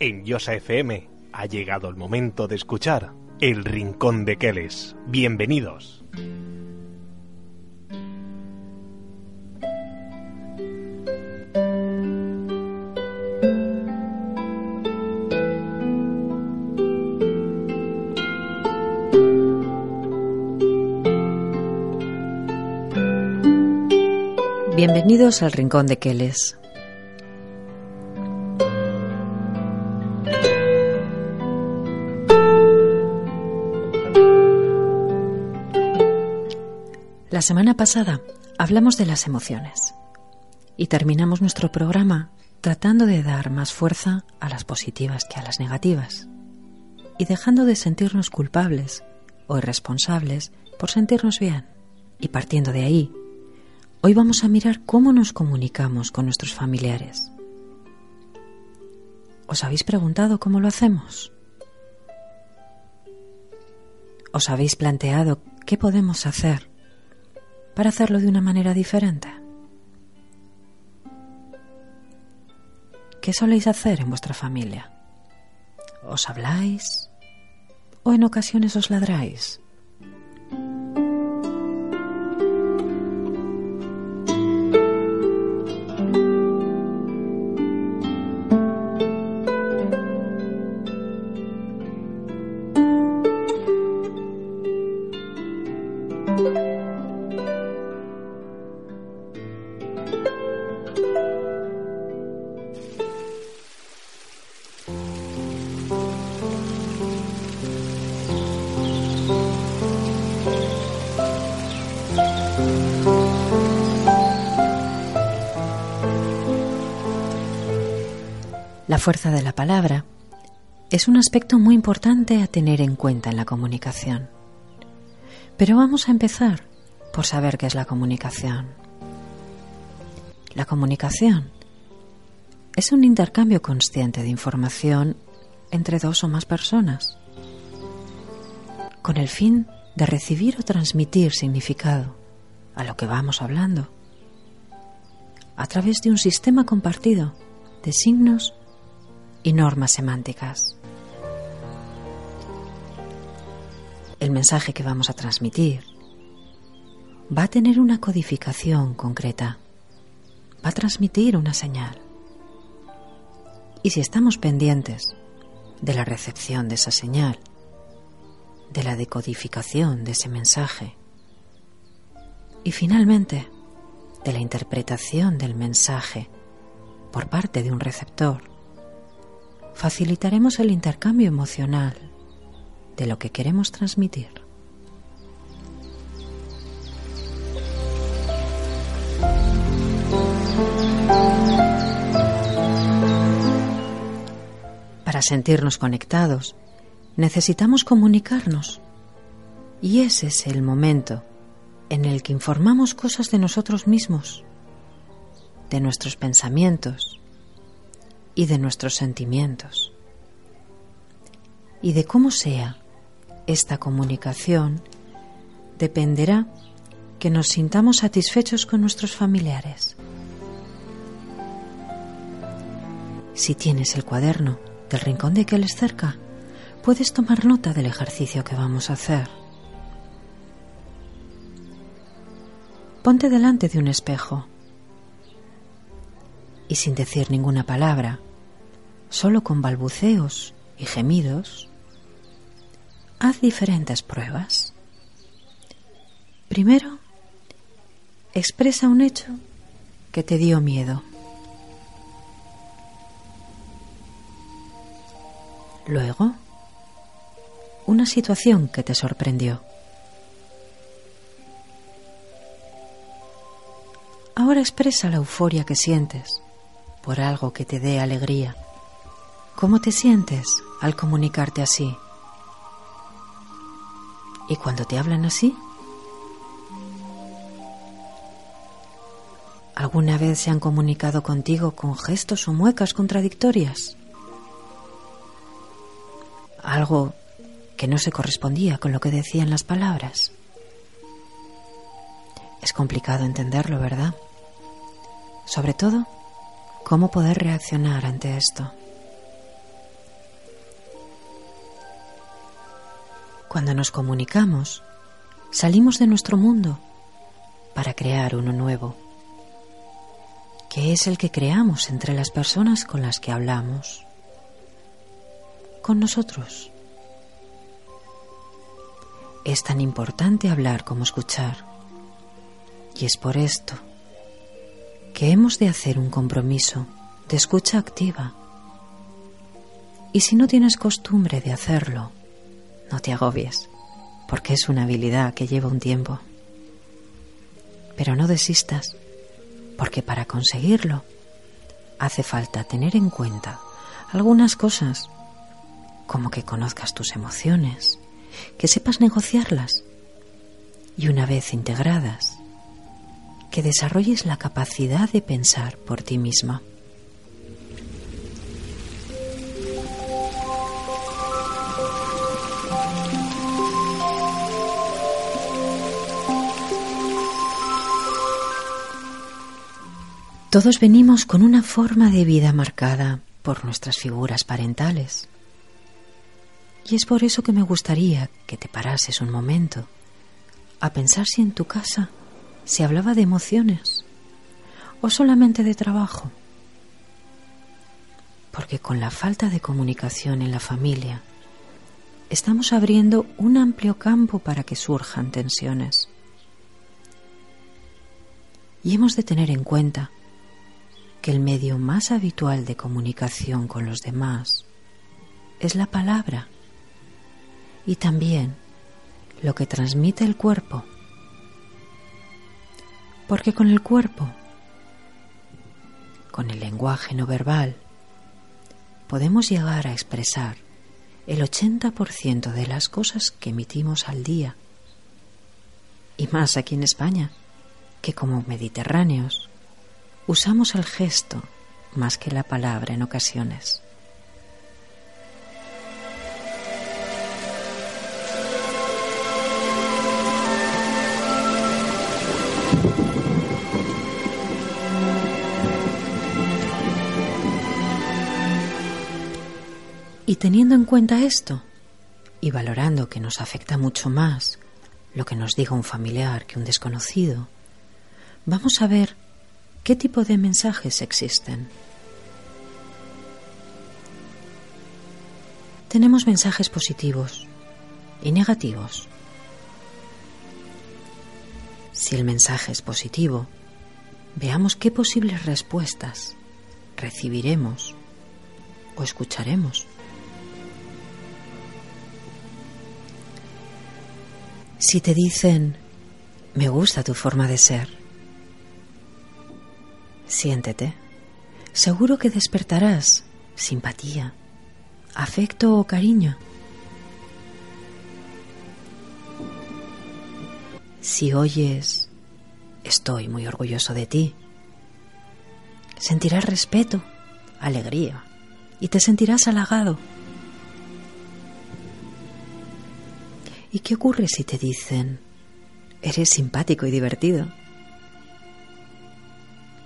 En Yosa FM ha llegado el momento de escuchar El Rincón de Queles. Bienvenidos. Bienvenidos al Rincón de Queles. La semana pasada hablamos de las emociones y terminamos nuestro programa tratando de dar más fuerza a las positivas que a las negativas y dejando de sentirnos culpables o irresponsables por sentirnos bien. Y partiendo de ahí, hoy vamos a mirar cómo nos comunicamos con nuestros familiares. ¿Os habéis preguntado cómo lo hacemos? ¿Os habéis planteado qué podemos hacer para hacerlo de una manera diferente? ¿Qué soléis hacer en vuestra familia? ¿Os habláis? ¿O en ocasiones os ladráis? La fuerza de la palabra es un aspecto muy importante a tener en cuenta en la comunicación. Pero vamos a empezar por saber qué es la comunicación. La comunicación es un intercambio consciente de información entre dos o más personas, con el fin de recibir o transmitir significado a lo que vamos hablando, a través de un sistema compartido de signos y normas semánticas. El mensaje que vamos a transmitir va a tener una codificación concreta, va a transmitir una señal. Y si estamos pendientes de la recepción de esa señal, de la decodificación de ese mensaje y finalmente de la interpretación del mensaje por parte de un receptor, facilitaremos el intercambio emocional de lo que queremos transmitir. Para sentirnos conectados, necesitamos comunicarnos, y ese es el momento en el que informamos cosas de nosotros mismos, de nuestros pensamientos y de nuestros sentimientos, y de cómo sea esta comunicación dependerá que nos sintamos satisfechos con nuestros familiares. Si tienes el cuaderno del Rincón de Queles cerca, puedes tomar nota del ejercicio que vamos a hacer. Ponte delante de un espejo y, sin decir ninguna palabra, solo con balbuceos y gemidos, haz diferentes pruebas. Primero, expresa un hecho que te dio miedo. Luego, una situación que te sorprendió. Ahora expresa la euforia que sientes por algo que te dé alegría ¿Cómo te sientes al comunicarte así? ¿Y cuando te hablan así? ¿Alguna vez se han comunicado contigo con gestos o muecas contradictorias? Algo que no se correspondía con lo que decían las palabras. Es complicado entenderlo, ¿verdad? Sobre todo, ¿cómo poder reaccionar ante esto? Cuando nos comunicamos, salimos de nuestro mundo para crear uno nuevo, que es el que creamos entre las personas con las que hablamos, con nosotros. Es tan importante hablar como escuchar, y es por esto que hemos de hacer un compromiso de escucha activa. Y si no tienes costumbre de hacerlo, no te agobies, porque es una habilidad que lleva un tiempo. Pero no desistas, porque para conseguirlo hace falta tener en cuenta algunas cosas, como que conozcas tus emociones, que sepas negociarlas y, una vez integradas, que desarrolles la capacidad de pensar por ti misma. Todos venimos con una forma de vida marcada por nuestras figuras parentales. Y es por eso que me gustaría que te parases un momento a pensar si en tu casa se hablaba de emociones o solamente de trabajo. Porque con la falta de comunicación en la familia estamos abriendo un amplio campo para que surjan tensiones. Y hemos de tener en cuenta que el medio más habitual de comunicación con los demás es la palabra, y también lo que transmite el cuerpo, porque con el cuerpo, con el lenguaje no verbal, podemos llegar a expresar el 80% de las cosas que emitimos al día, y más aquí en España, que como mediterráneos usamos el gesto más que la palabra en ocasiones. Y teniendo en cuenta esto, y valorando que nos afecta mucho más lo que nos diga un familiar que un desconocido, vamos a ver qué tipo de mensajes existen. Tenemos mensajes positivos y negativos. Si el mensaje es positivo, veamos qué posibles respuestas recibiremos o escucharemos. Si te dicen, me gusta tu forma de ser, siéntete, seguro que despertarás simpatía, afecto o cariño. Si oyes, estoy muy orgulloso de ti, sentirás respeto, alegría y te sentirás halagado. ¿Y qué ocurre si te dicen, eres simpático y divertido?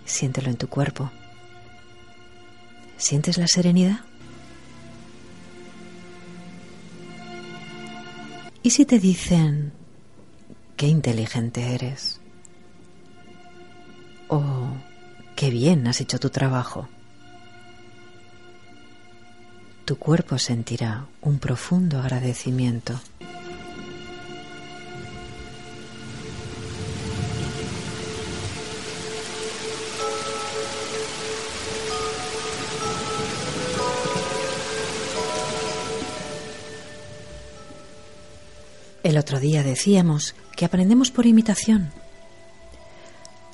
Siéntelo en tu cuerpo. ¿Sientes la serenidad? ¿Y si te dicen, qué inteligente eres? O, qué bien has hecho tu trabajo. Tu cuerpo sentirá un profundo agradecimiento. El otro día decíamos que aprendemos por imitación.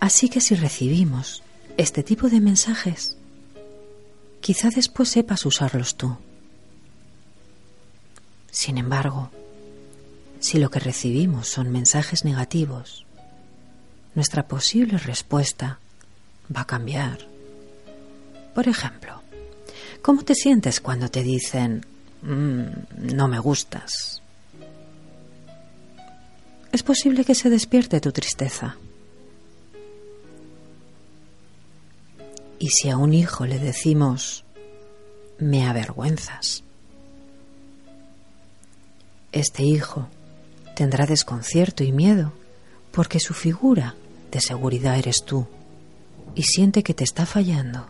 Así que si recibimos este tipo de mensajes, Quizá después sepas usarlos tú. Sin embargo, si lo que recibimos son mensajes negativos, nuestra posible respuesta va a cambiar. Por ejemplo, ¿cómo te sientes cuando te dicen no me gustas? Es posible que se despierte tu tristeza. Y si a un hijo le decimos me avergüenzas, este hijo tendrá desconcierto y miedo porque su figura de seguridad eres tú y siente que te está fallando.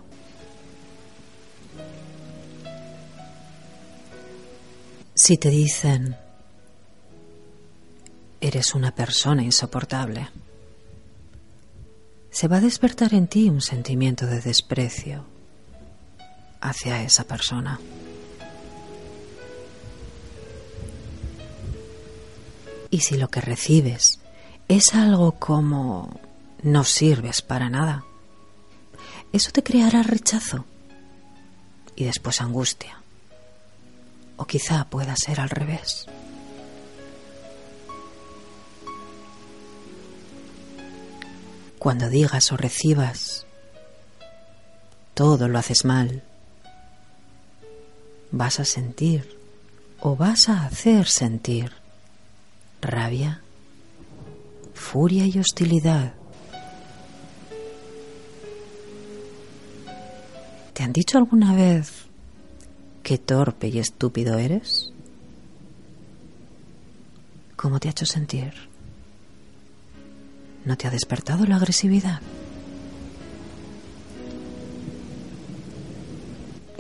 Si te dicen eres una persona insoportable, se va a despertar en ti un sentimiento de desprecio hacia esa persona. Y si lo que recibes es algo como no sirves para nada, eso te creará rechazo y después angustia. O quizá pueda ser al revés. Cuando digas o recibas todo lo haces mal, vas a sentir o vas a hacer sentir rabia, furia y hostilidad. ¿Te han dicho alguna vez qué torpe y estúpido eres? ¿Cómo te ha hecho sentir? ¿No te ha despertado la agresividad?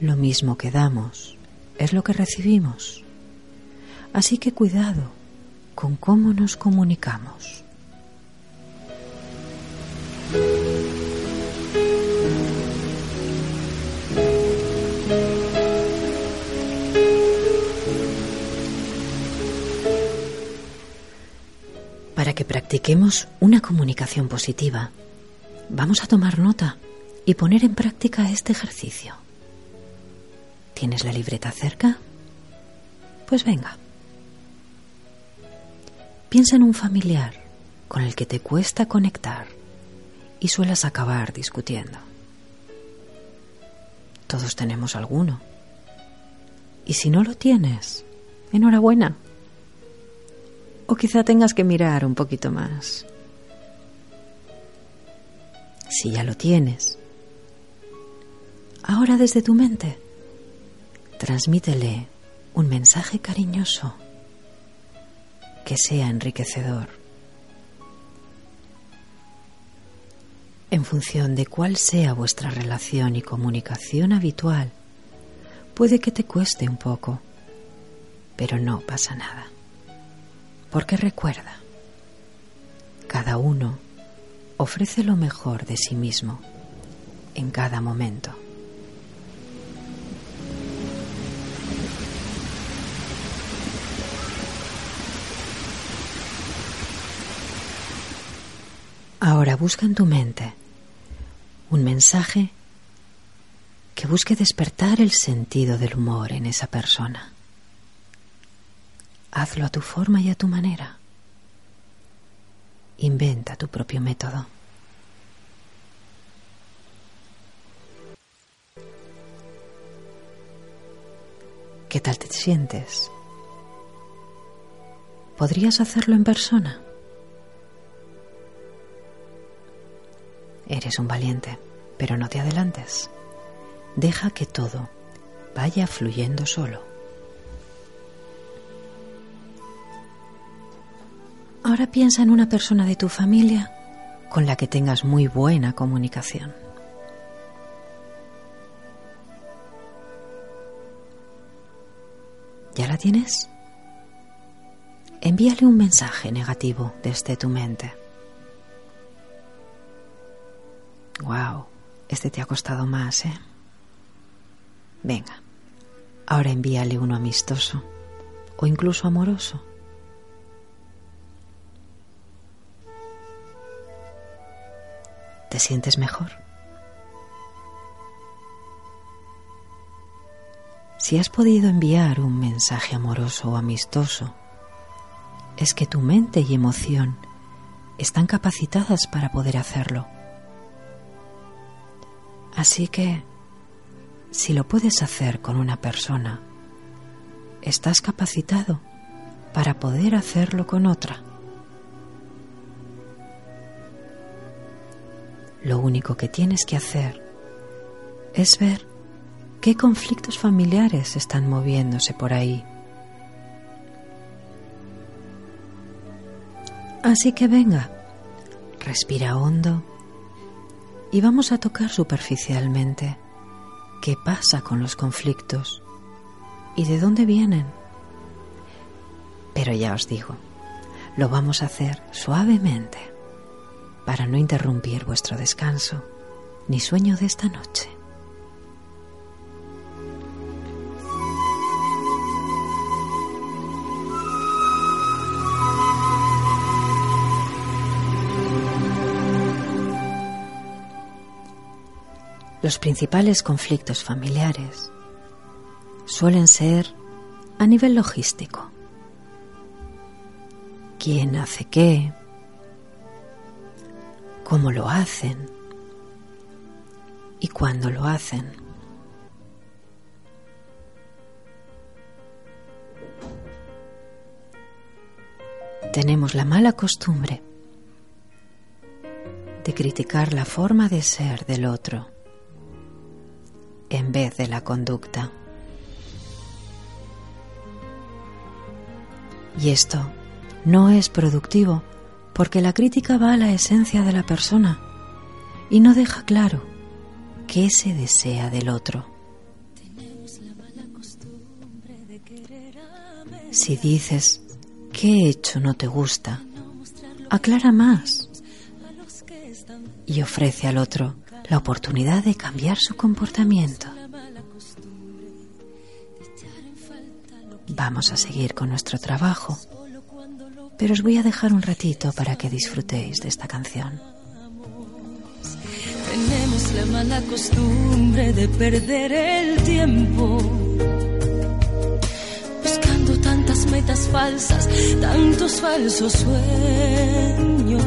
Lo mismo que damos es lo que recibimos. Así que cuidado con cómo nos comunicamos. Para que practiquemos una comunicación positiva, vamos a tomar nota y poner en práctica este ejercicio. ¿Tienes la libreta cerca? Pues venga. Piensa en un familiar con el que te cuesta conectar y suelas acabar discutiendo. Todos tenemos alguno. Y si no lo tienes, enhorabuena. O quizá tengas que mirar un poquito más. Si ya lo tienes, ahora desde tu mente, transmítele un mensaje cariñoso que sea enriquecedor. En función de cuál sea vuestra relación y comunicación habitual, puede que te cueste un poco, pero no pasa nada. Porque recuerda, cada uno ofrece lo mejor de sí mismo en cada momento. Ahora busca en tu mente un mensaje que busque despertar el sentido del humor en esa persona. Hazlo a tu forma y a tu manera. Inventa tu propio método. ¿Qué tal te sientes? ¿Podrías hacerlo en persona? Eres un valiente, pero no te adelantes. Deja que todo vaya fluyendo solo. Ahora piensa en una persona de tu familia con la que tengas muy buena comunicación. ¿Ya la tienes? Envíale un mensaje negativo desde tu mente. Wow, este te ha costado más, ¿eh? Venga, ahora envíale uno amistoso o incluso amoroso. ¿Te sientes mejor? si has podido enviar un mensaje amoroso o amistoso, es que tu mente y emoción están capacitadas para poder hacerlo. Así que, si lo puedes hacer con una persona, estás capacitado para poder hacerlo con otra. Lo único que tienes que hacer es ver qué conflictos familiares están moviéndose por ahí. Así que venga, respira hondo y vamos a tocar superficialmente qué pasa con los conflictos y de dónde vienen. Pero ya os digo, lo vamos a hacer suavemente para no interrumpir vuestro descanso ni sueño de esta noche. Los principales conflictos familiares suelen ser a nivel logístico. ¿Quién hace qué? ¿Cómo lo hacen? ¿Y cuándo lo hacen? Tenemos la mala costumbre de criticar la forma de ser del otro en vez de la conducta. Y esto no es productivo, porque la crítica va a la esencia de la persona y no deja claro qué se desea del otro. Si dices qué hecho no te gusta, aclara más y ofrece al otro la oportunidad de cambiar su comportamiento. Vamos a seguir con nuestro trabajo, pero os voy a dejar un ratito para que disfrutéis de esta canción. Tenemos la mala costumbre de perder el tiempo, buscando tantas metas falsas, tantos falsos sueños.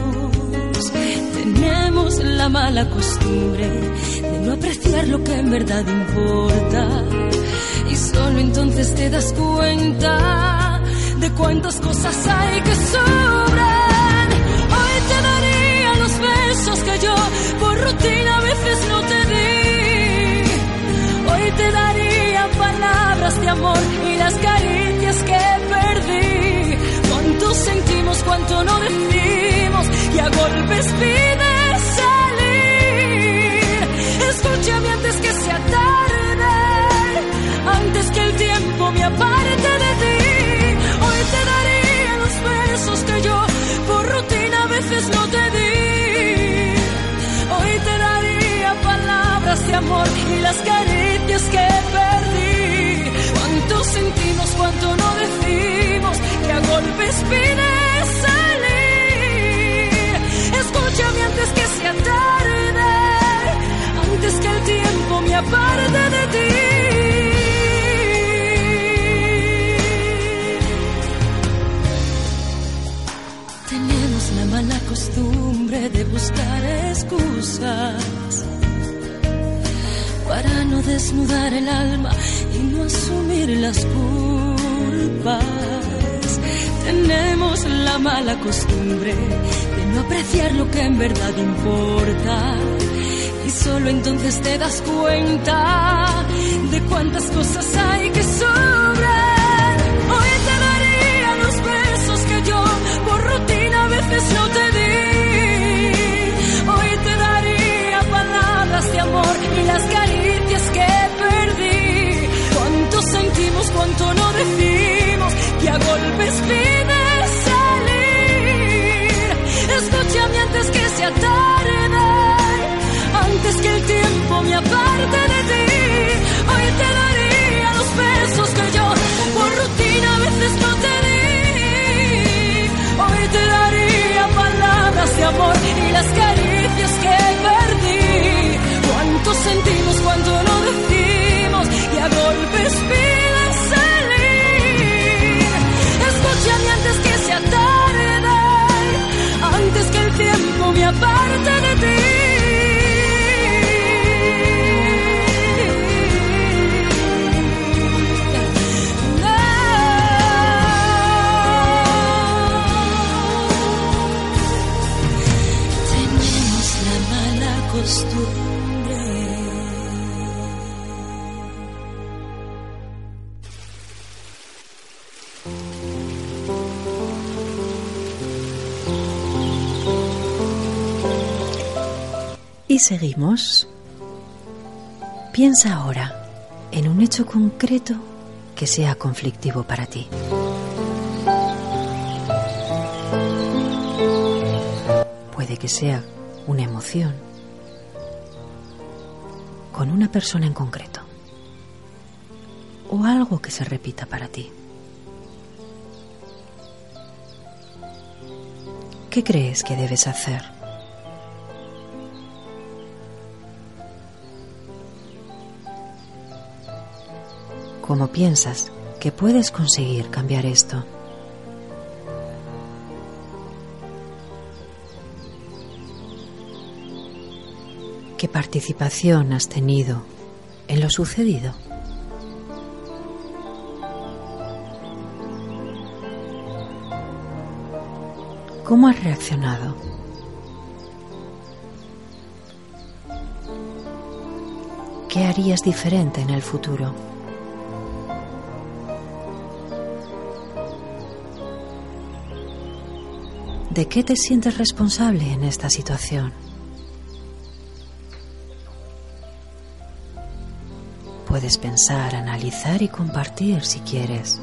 Tenemos la mala costumbre de no apreciar lo que en verdad importa, y solo entonces te das cuenta de cuántas cosas hay que sobran. Hoy te daría los besos que yo por rutina a veces no te di. Hoy te daría palabras de amor y las caricias que perdí. Cuánto sentimos, cuánto no decimos, y a golpes pides salir. Escúchame antes que sea tarde, antes que el tiempo me aparte de ti. Te daría los besos que yo por rutina a veces no te di. Hoy te daría palabras de amor y las caricias que perdí. Cuánto sentimos, cuánto no decimos, que a golpes pides salir. Escúchame antes que sea tarde, antes que el tiempo me aparte de ti. La costumbre de buscar excusas para no desnudar el alma y no asumir las culpas. Tenemos la mala costumbre de no apreciar lo que en verdad importa, y solo entonces te das cuenta de cuántas cosas hay que sobran. Hoy te daría los besos que yo por rutina a veces no te di. Hoy te daría palabras de amor y las caricias que perdí. Cuánto sentimos, cuánto no decimos, que a golpes pides salir. Escúchame antes que sea tarde, antes que el tiempo me aparte de ti. Hoy te daría los besos que yo por rutina a veces no te di. Hoy te daría de amor y las caricias que perdí. Cuánto sentimos, cuánto no decimos, y a golpes pies. Y seguimos. Piensa ahora en un hecho concreto que sea conflictivo para ti. Puede que sea una emoción con una persona en concreto o algo que se repita para ti. ¿Qué crees que debes hacer? ¿Cómo piensas que puedes conseguir cambiar esto? ¿Qué participación has tenido en lo sucedido? ¿Cómo has reaccionado? ¿Qué harías diferente en el futuro? ¿De qué te sientes responsable en esta situación? Puedes pensar, analizar y compartir, si quieres,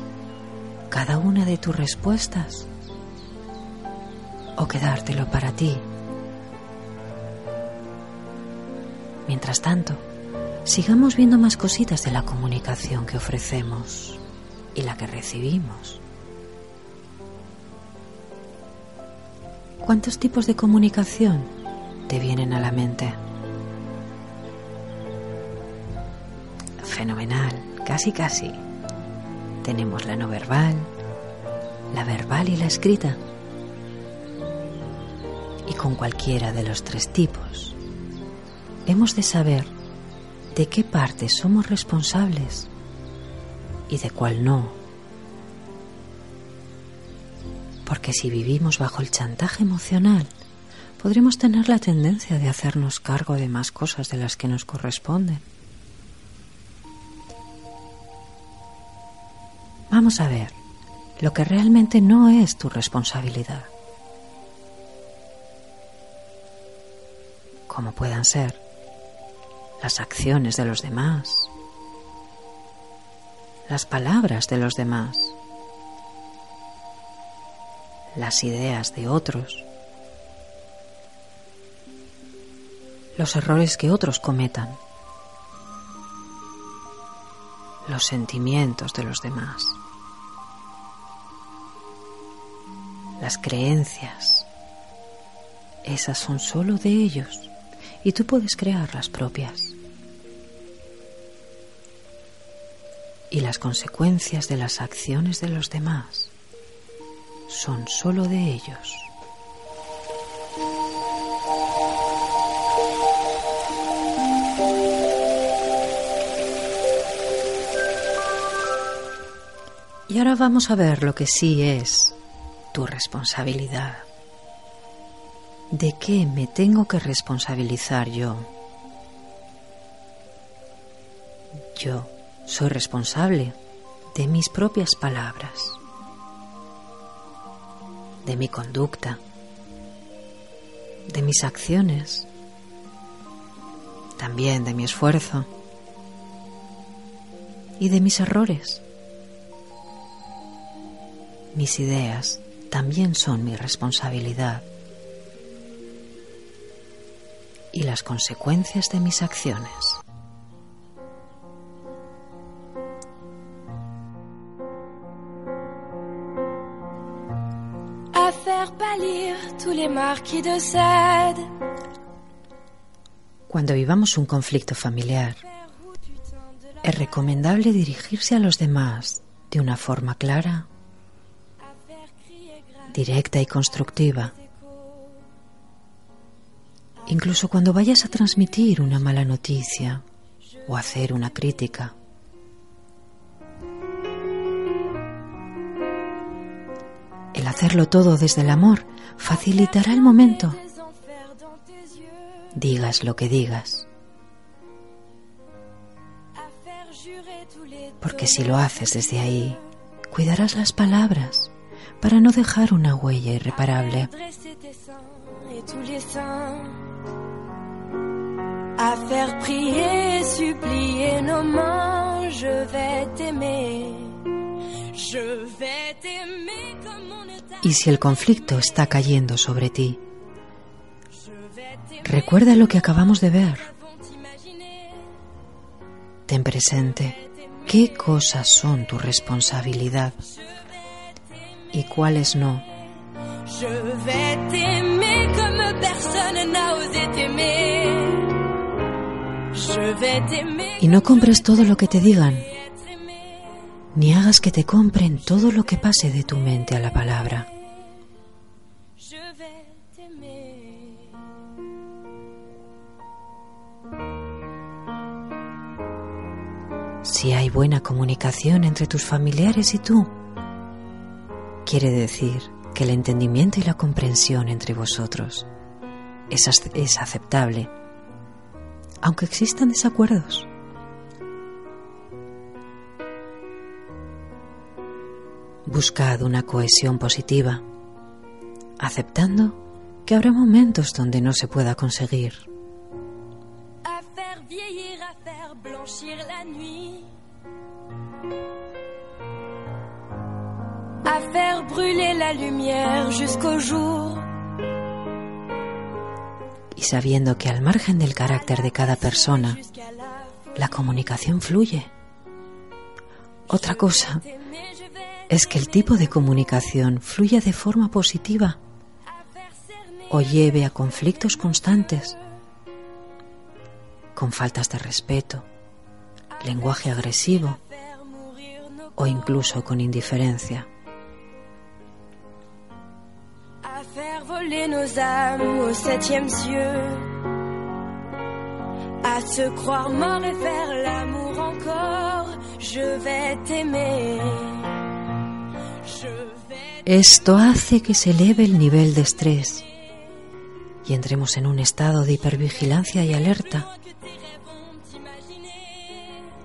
cada una de tus respuestas o quedártelo para ti. Mientras tanto, sigamos viendo más cositas de la comunicación que ofrecemos y la que recibimos. ¿Cuántos tipos de comunicación te vienen a la mente? Fenomenal, casi casi. Tenemos la no verbal, la verbal y la escrita. Y con cualquiera de los tres tipos, hemos de saber de qué parte somos responsables y de cuál no. Porque si vivimos bajo el chantaje emocional, podremos tener la tendencia de hacernos cargo de más cosas de las que nos corresponden. Vamos a ver lo que realmente no es tu responsabilidad, como puedan ser las acciones de los demás, las palabras de los demás, las ideas de otros, los errores que otros cometan, los sentimientos de los demás, las creencias. Esas son solo de ellos. Y tú puedes crear las propias. Y las consecuencias de las acciones de los demás son solo de ellos. Y ahora vamos a ver lo que sí es tu responsabilidad. ¿De qué me tengo que responsabilizar yo? Yo soy responsable de mis propias palabras, de mi conducta, de mis acciones, también de mi esfuerzo y de mis errores. Mis ideas también son mi responsabilidad. Y las consecuencias de mis acciones. A faire pâlir tous les marquis de Sade. Cuando vivamos un conflicto familiar, es recomendable dirigirse a los demás de una forma clara, directa y constructiva. Incluso cuando vayas a transmitir una mala noticia o hacer una crítica. El hacerlo todo desde el amor facilitará el momento. Digas lo que digas. Porque si lo haces desde ahí, cuidarás las palabras para no dejar una huella irreparable. à faire prier, supplier nos mains. Je vais t'aimer, je vais t'aimer comme on ne t'a. Y si el conflicto está cayendo sobre ti, recuerda lo que acabamos de ver. Ten presente qué cosas son tu responsabilidad y cuáles no. Je vais t'aimer comme personne n'a osé t'aimer. Y no compres todo lo que te digan, ni hagas que te compren todo lo que pase de tu mente a la palabra. Si hay buena comunicación entre tus familiares y tú, quiere decir que el entendimiento y la comprensión entre vosotros es aceptable, aunque existan desacuerdos. Buscad una cohesión positiva, aceptando que habrá momentos donde no se pueda conseguir. A faire brûler la lumière jusqu'au jour. Y sabiendo que al margen del carácter de cada persona, la comunicación fluye. Otra cosa es que el tipo de comunicación fluya de forma positiva o lleve a conflictos constantes, con faltas de respeto, lenguaje agresivo o incluso con indiferencia. Nos âmes au septième cieux, à se croire mort et faire l'amour encore. Je vais t'aimer. Esto hace que se eleve el nivel de estrés y entremos en un estado de hipervigilancia y alerta,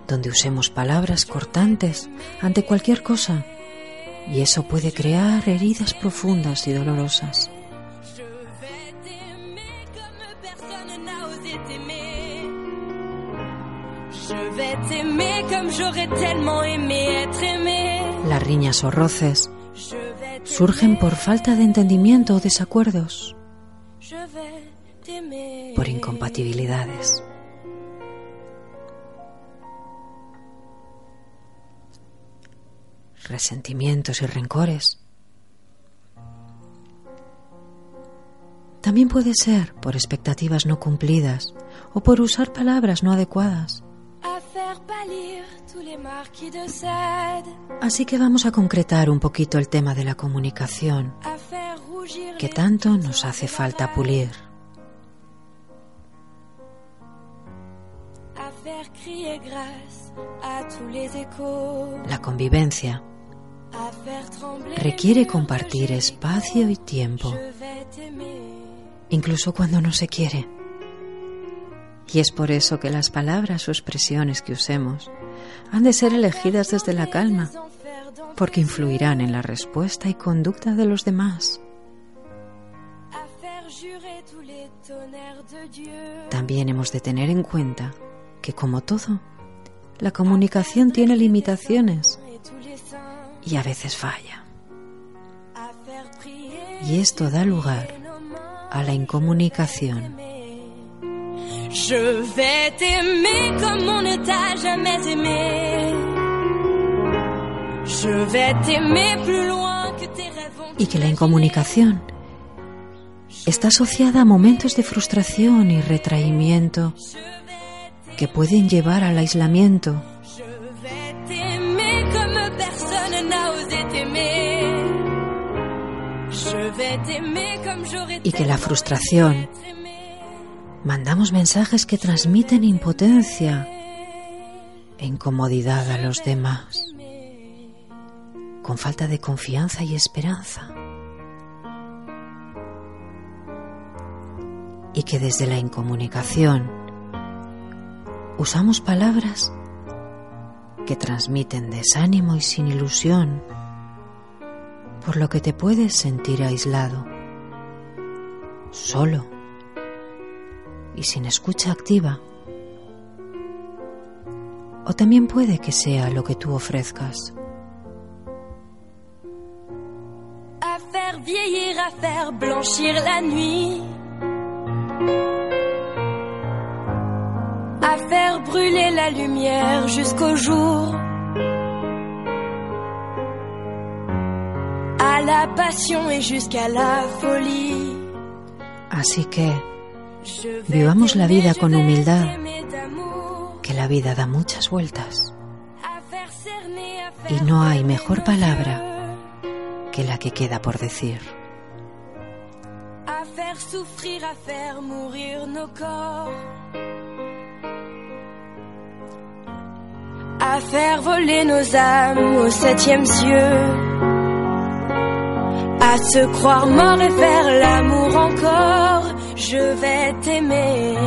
donde usemos palabras cortantes ante cualquier cosa, y eso puede crear heridas profundas y dolorosas. Las riñas o roces surgen por falta de entendimiento o desacuerdos, por incompatibilidades. Resentimientos y rencores. También puede ser por expectativas no cumplidas o por usar palabras no adecuadas. Así que vamos a concretar un poquito el tema de la comunicación, que tanto nos hace falta pulir. La convivencia requiere compartir espacio y tiempo, incluso cuando no se quiere. Y es por eso que las palabras o expresiones que usemos han de ser elegidas desde la calma, porque influirán en la respuesta y conducta de los demás. También hemos de tener en cuenta que, como todo, la comunicación tiene limitaciones y a veces falla. Y esto da lugar a la incomunicación. Je vais t'aimer comme on ne t'a jamais aimé. Je vais t'aimer plus loin que tes rêves. Y que la incomunicación está asociada a momentos de frustración y retraimiento que pueden llevar al aislamiento. Je vais t'aimer comme personne n'a osé t'aimer. Je vais t'aimer comme j'aurais. Y que la frustración mandamos mensajes que transmiten impotencia e incomodidad a los demás, con falta de confianza y esperanza. Y que desde la incomunicación usamos palabras que transmiten desánimo y sin ilusión, por lo que te puedes sentir aislado, solo y sin escucha activa. o también puede que sea lo que tú ofrezcas. A faire vieillir, a faire blanchir la nuit, à faire brûler la lumière jusqu'au jour, à la passion et jusqu'à la folie. Así que vivamos la vida con humildad, que la vida da muchas vueltas, y no hay mejor palabra que la que queda por decir. A faire souffrir, à faire mourir nos corps, à faire voler nos âmes au septième cieux, à se croire mort et faire l'amour encore. Je vais t'aimer,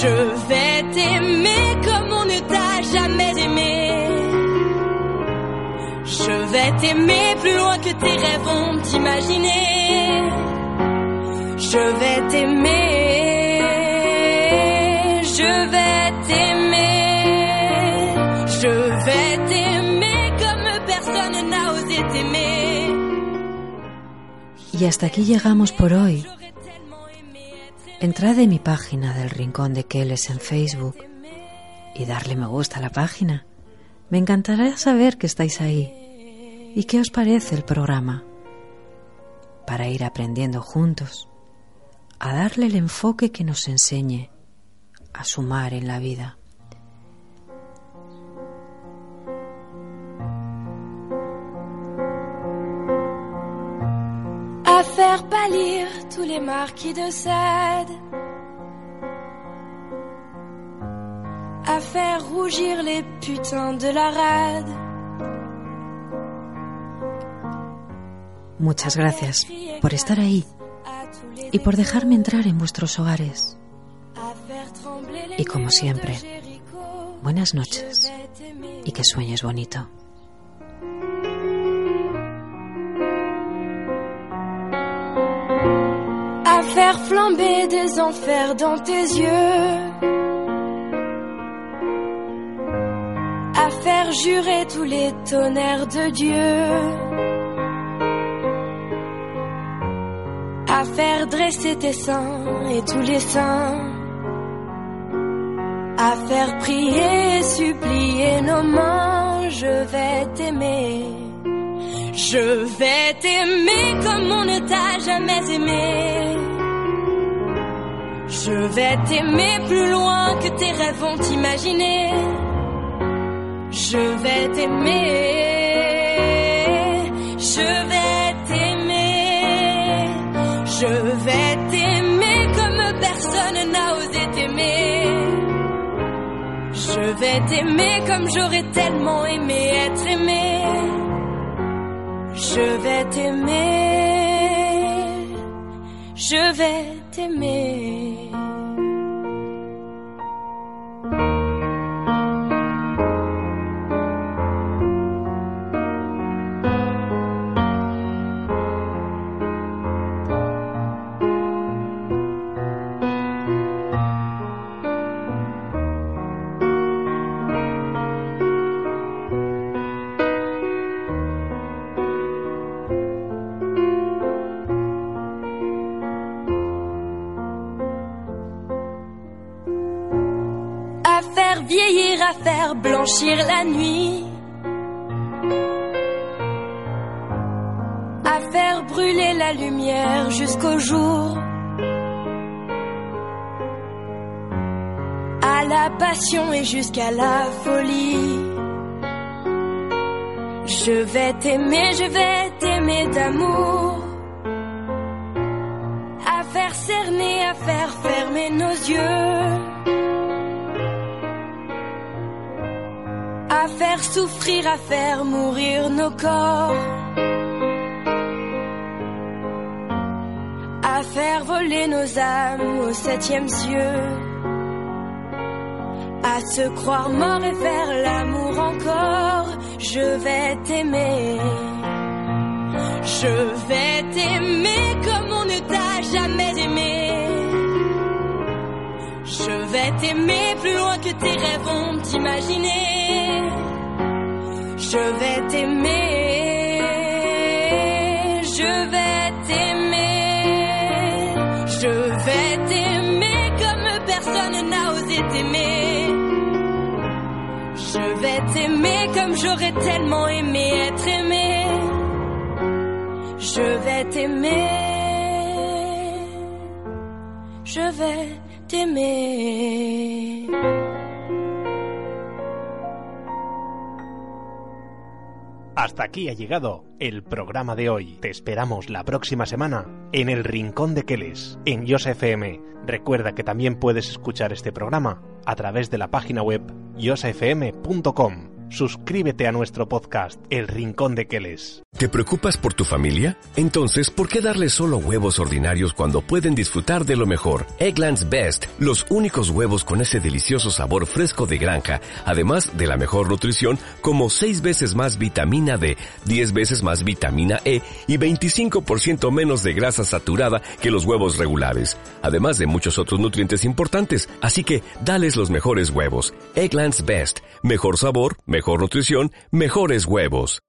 je vais t'aimer comme on ne t'a jamais aimé. Je vais t'aimer plus loin que tes rêves ont imaginé. Je vais t'aimer, je vais t'aimer. Je vais t'aimer como personne n'a osé t'aimer. Y hasta aquí llegamos por hoy. Entrad en mi página del Rincón de Queles en Facebook y darle me gusta a la página. Me encantará saber que estáis ahí y qué os parece el programa, para ir aprendiendo juntos a darle el enfoque que nos enseñe a sumar en la vida. À faire pâlir tous les marquis de Sade, à faire rougir les putains de la rade. Muchas gracias por estar ahí y por dejarme entrar en vuestros hogares. Y como siempre, buenas noches y que sueñes bonito. À faire flamber des enfers dans tes yeux, à faire jurer tous les tonnerres de Dieu, à faire dresser tes seins et tous les saints, à faire prier et supplier nos mains. Je vais t'aimer, je vais t'aimer comme on ne t'a jamais aimé. Je vais t'aimer plus loin que tes rêves ont imaginé. Je vais t'aimer, je vais t'aimer. Je vais t'aimer comme personne n'a osé t'aimer. Je vais t'aimer comme j'aurais tellement aimé être aimé. Je vais t'aimer, je vais t'aimer. À faire blanchir la nuit, à faire brûler la lumière jusqu'au jour, à la passion et jusqu'à la folie. Je vais t'aimer d'amour, à faire cerner, à faire fermer nos yeux, à faire souffrir, à faire mourir nos corps, à faire voler nos âmes au septième cieux, à se croire mort et faire l'amour encore. Je vais t'aimer, je vais t'aimer comme on ne t'a jamais aimé. Je vais t'aimer plus loin que tes rêves vont t'imaginer. Je vais t'aimer, je vais t'aimer, je vais t'aimer comme personne n'a osé t'aimer. Je vais t'aimer comme j'aurais tellement aimé être aimé. Je vais t'aimer, je vais t'aimer. Hasta aquí ha llegado el programa de hoy. Te esperamos la próxima semana en El Rincón de Queles, en Yosa FM. Recuerda que también puedes escuchar este programa a través de la página web yosafm.com. Suscríbete a nuestro podcast, El Rincón de Queles. ¿Te preocupas por tu familia? Entonces, ¿por qué darles solo huevos ordinarios cuando pueden disfrutar de lo mejor? Eggland's Best, los únicos huevos con ese delicioso sabor fresco de granja, además de la mejor nutrición, como 6 veces más vitamina D, 10 veces más vitamina E y 25% menos de grasa saturada que los huevos regulares, además de muchos otros nutrientes importantes. Así que, dales los mejores huevos. Eggland's Best, mejor sabor, mejor nutrición, mejores huevos.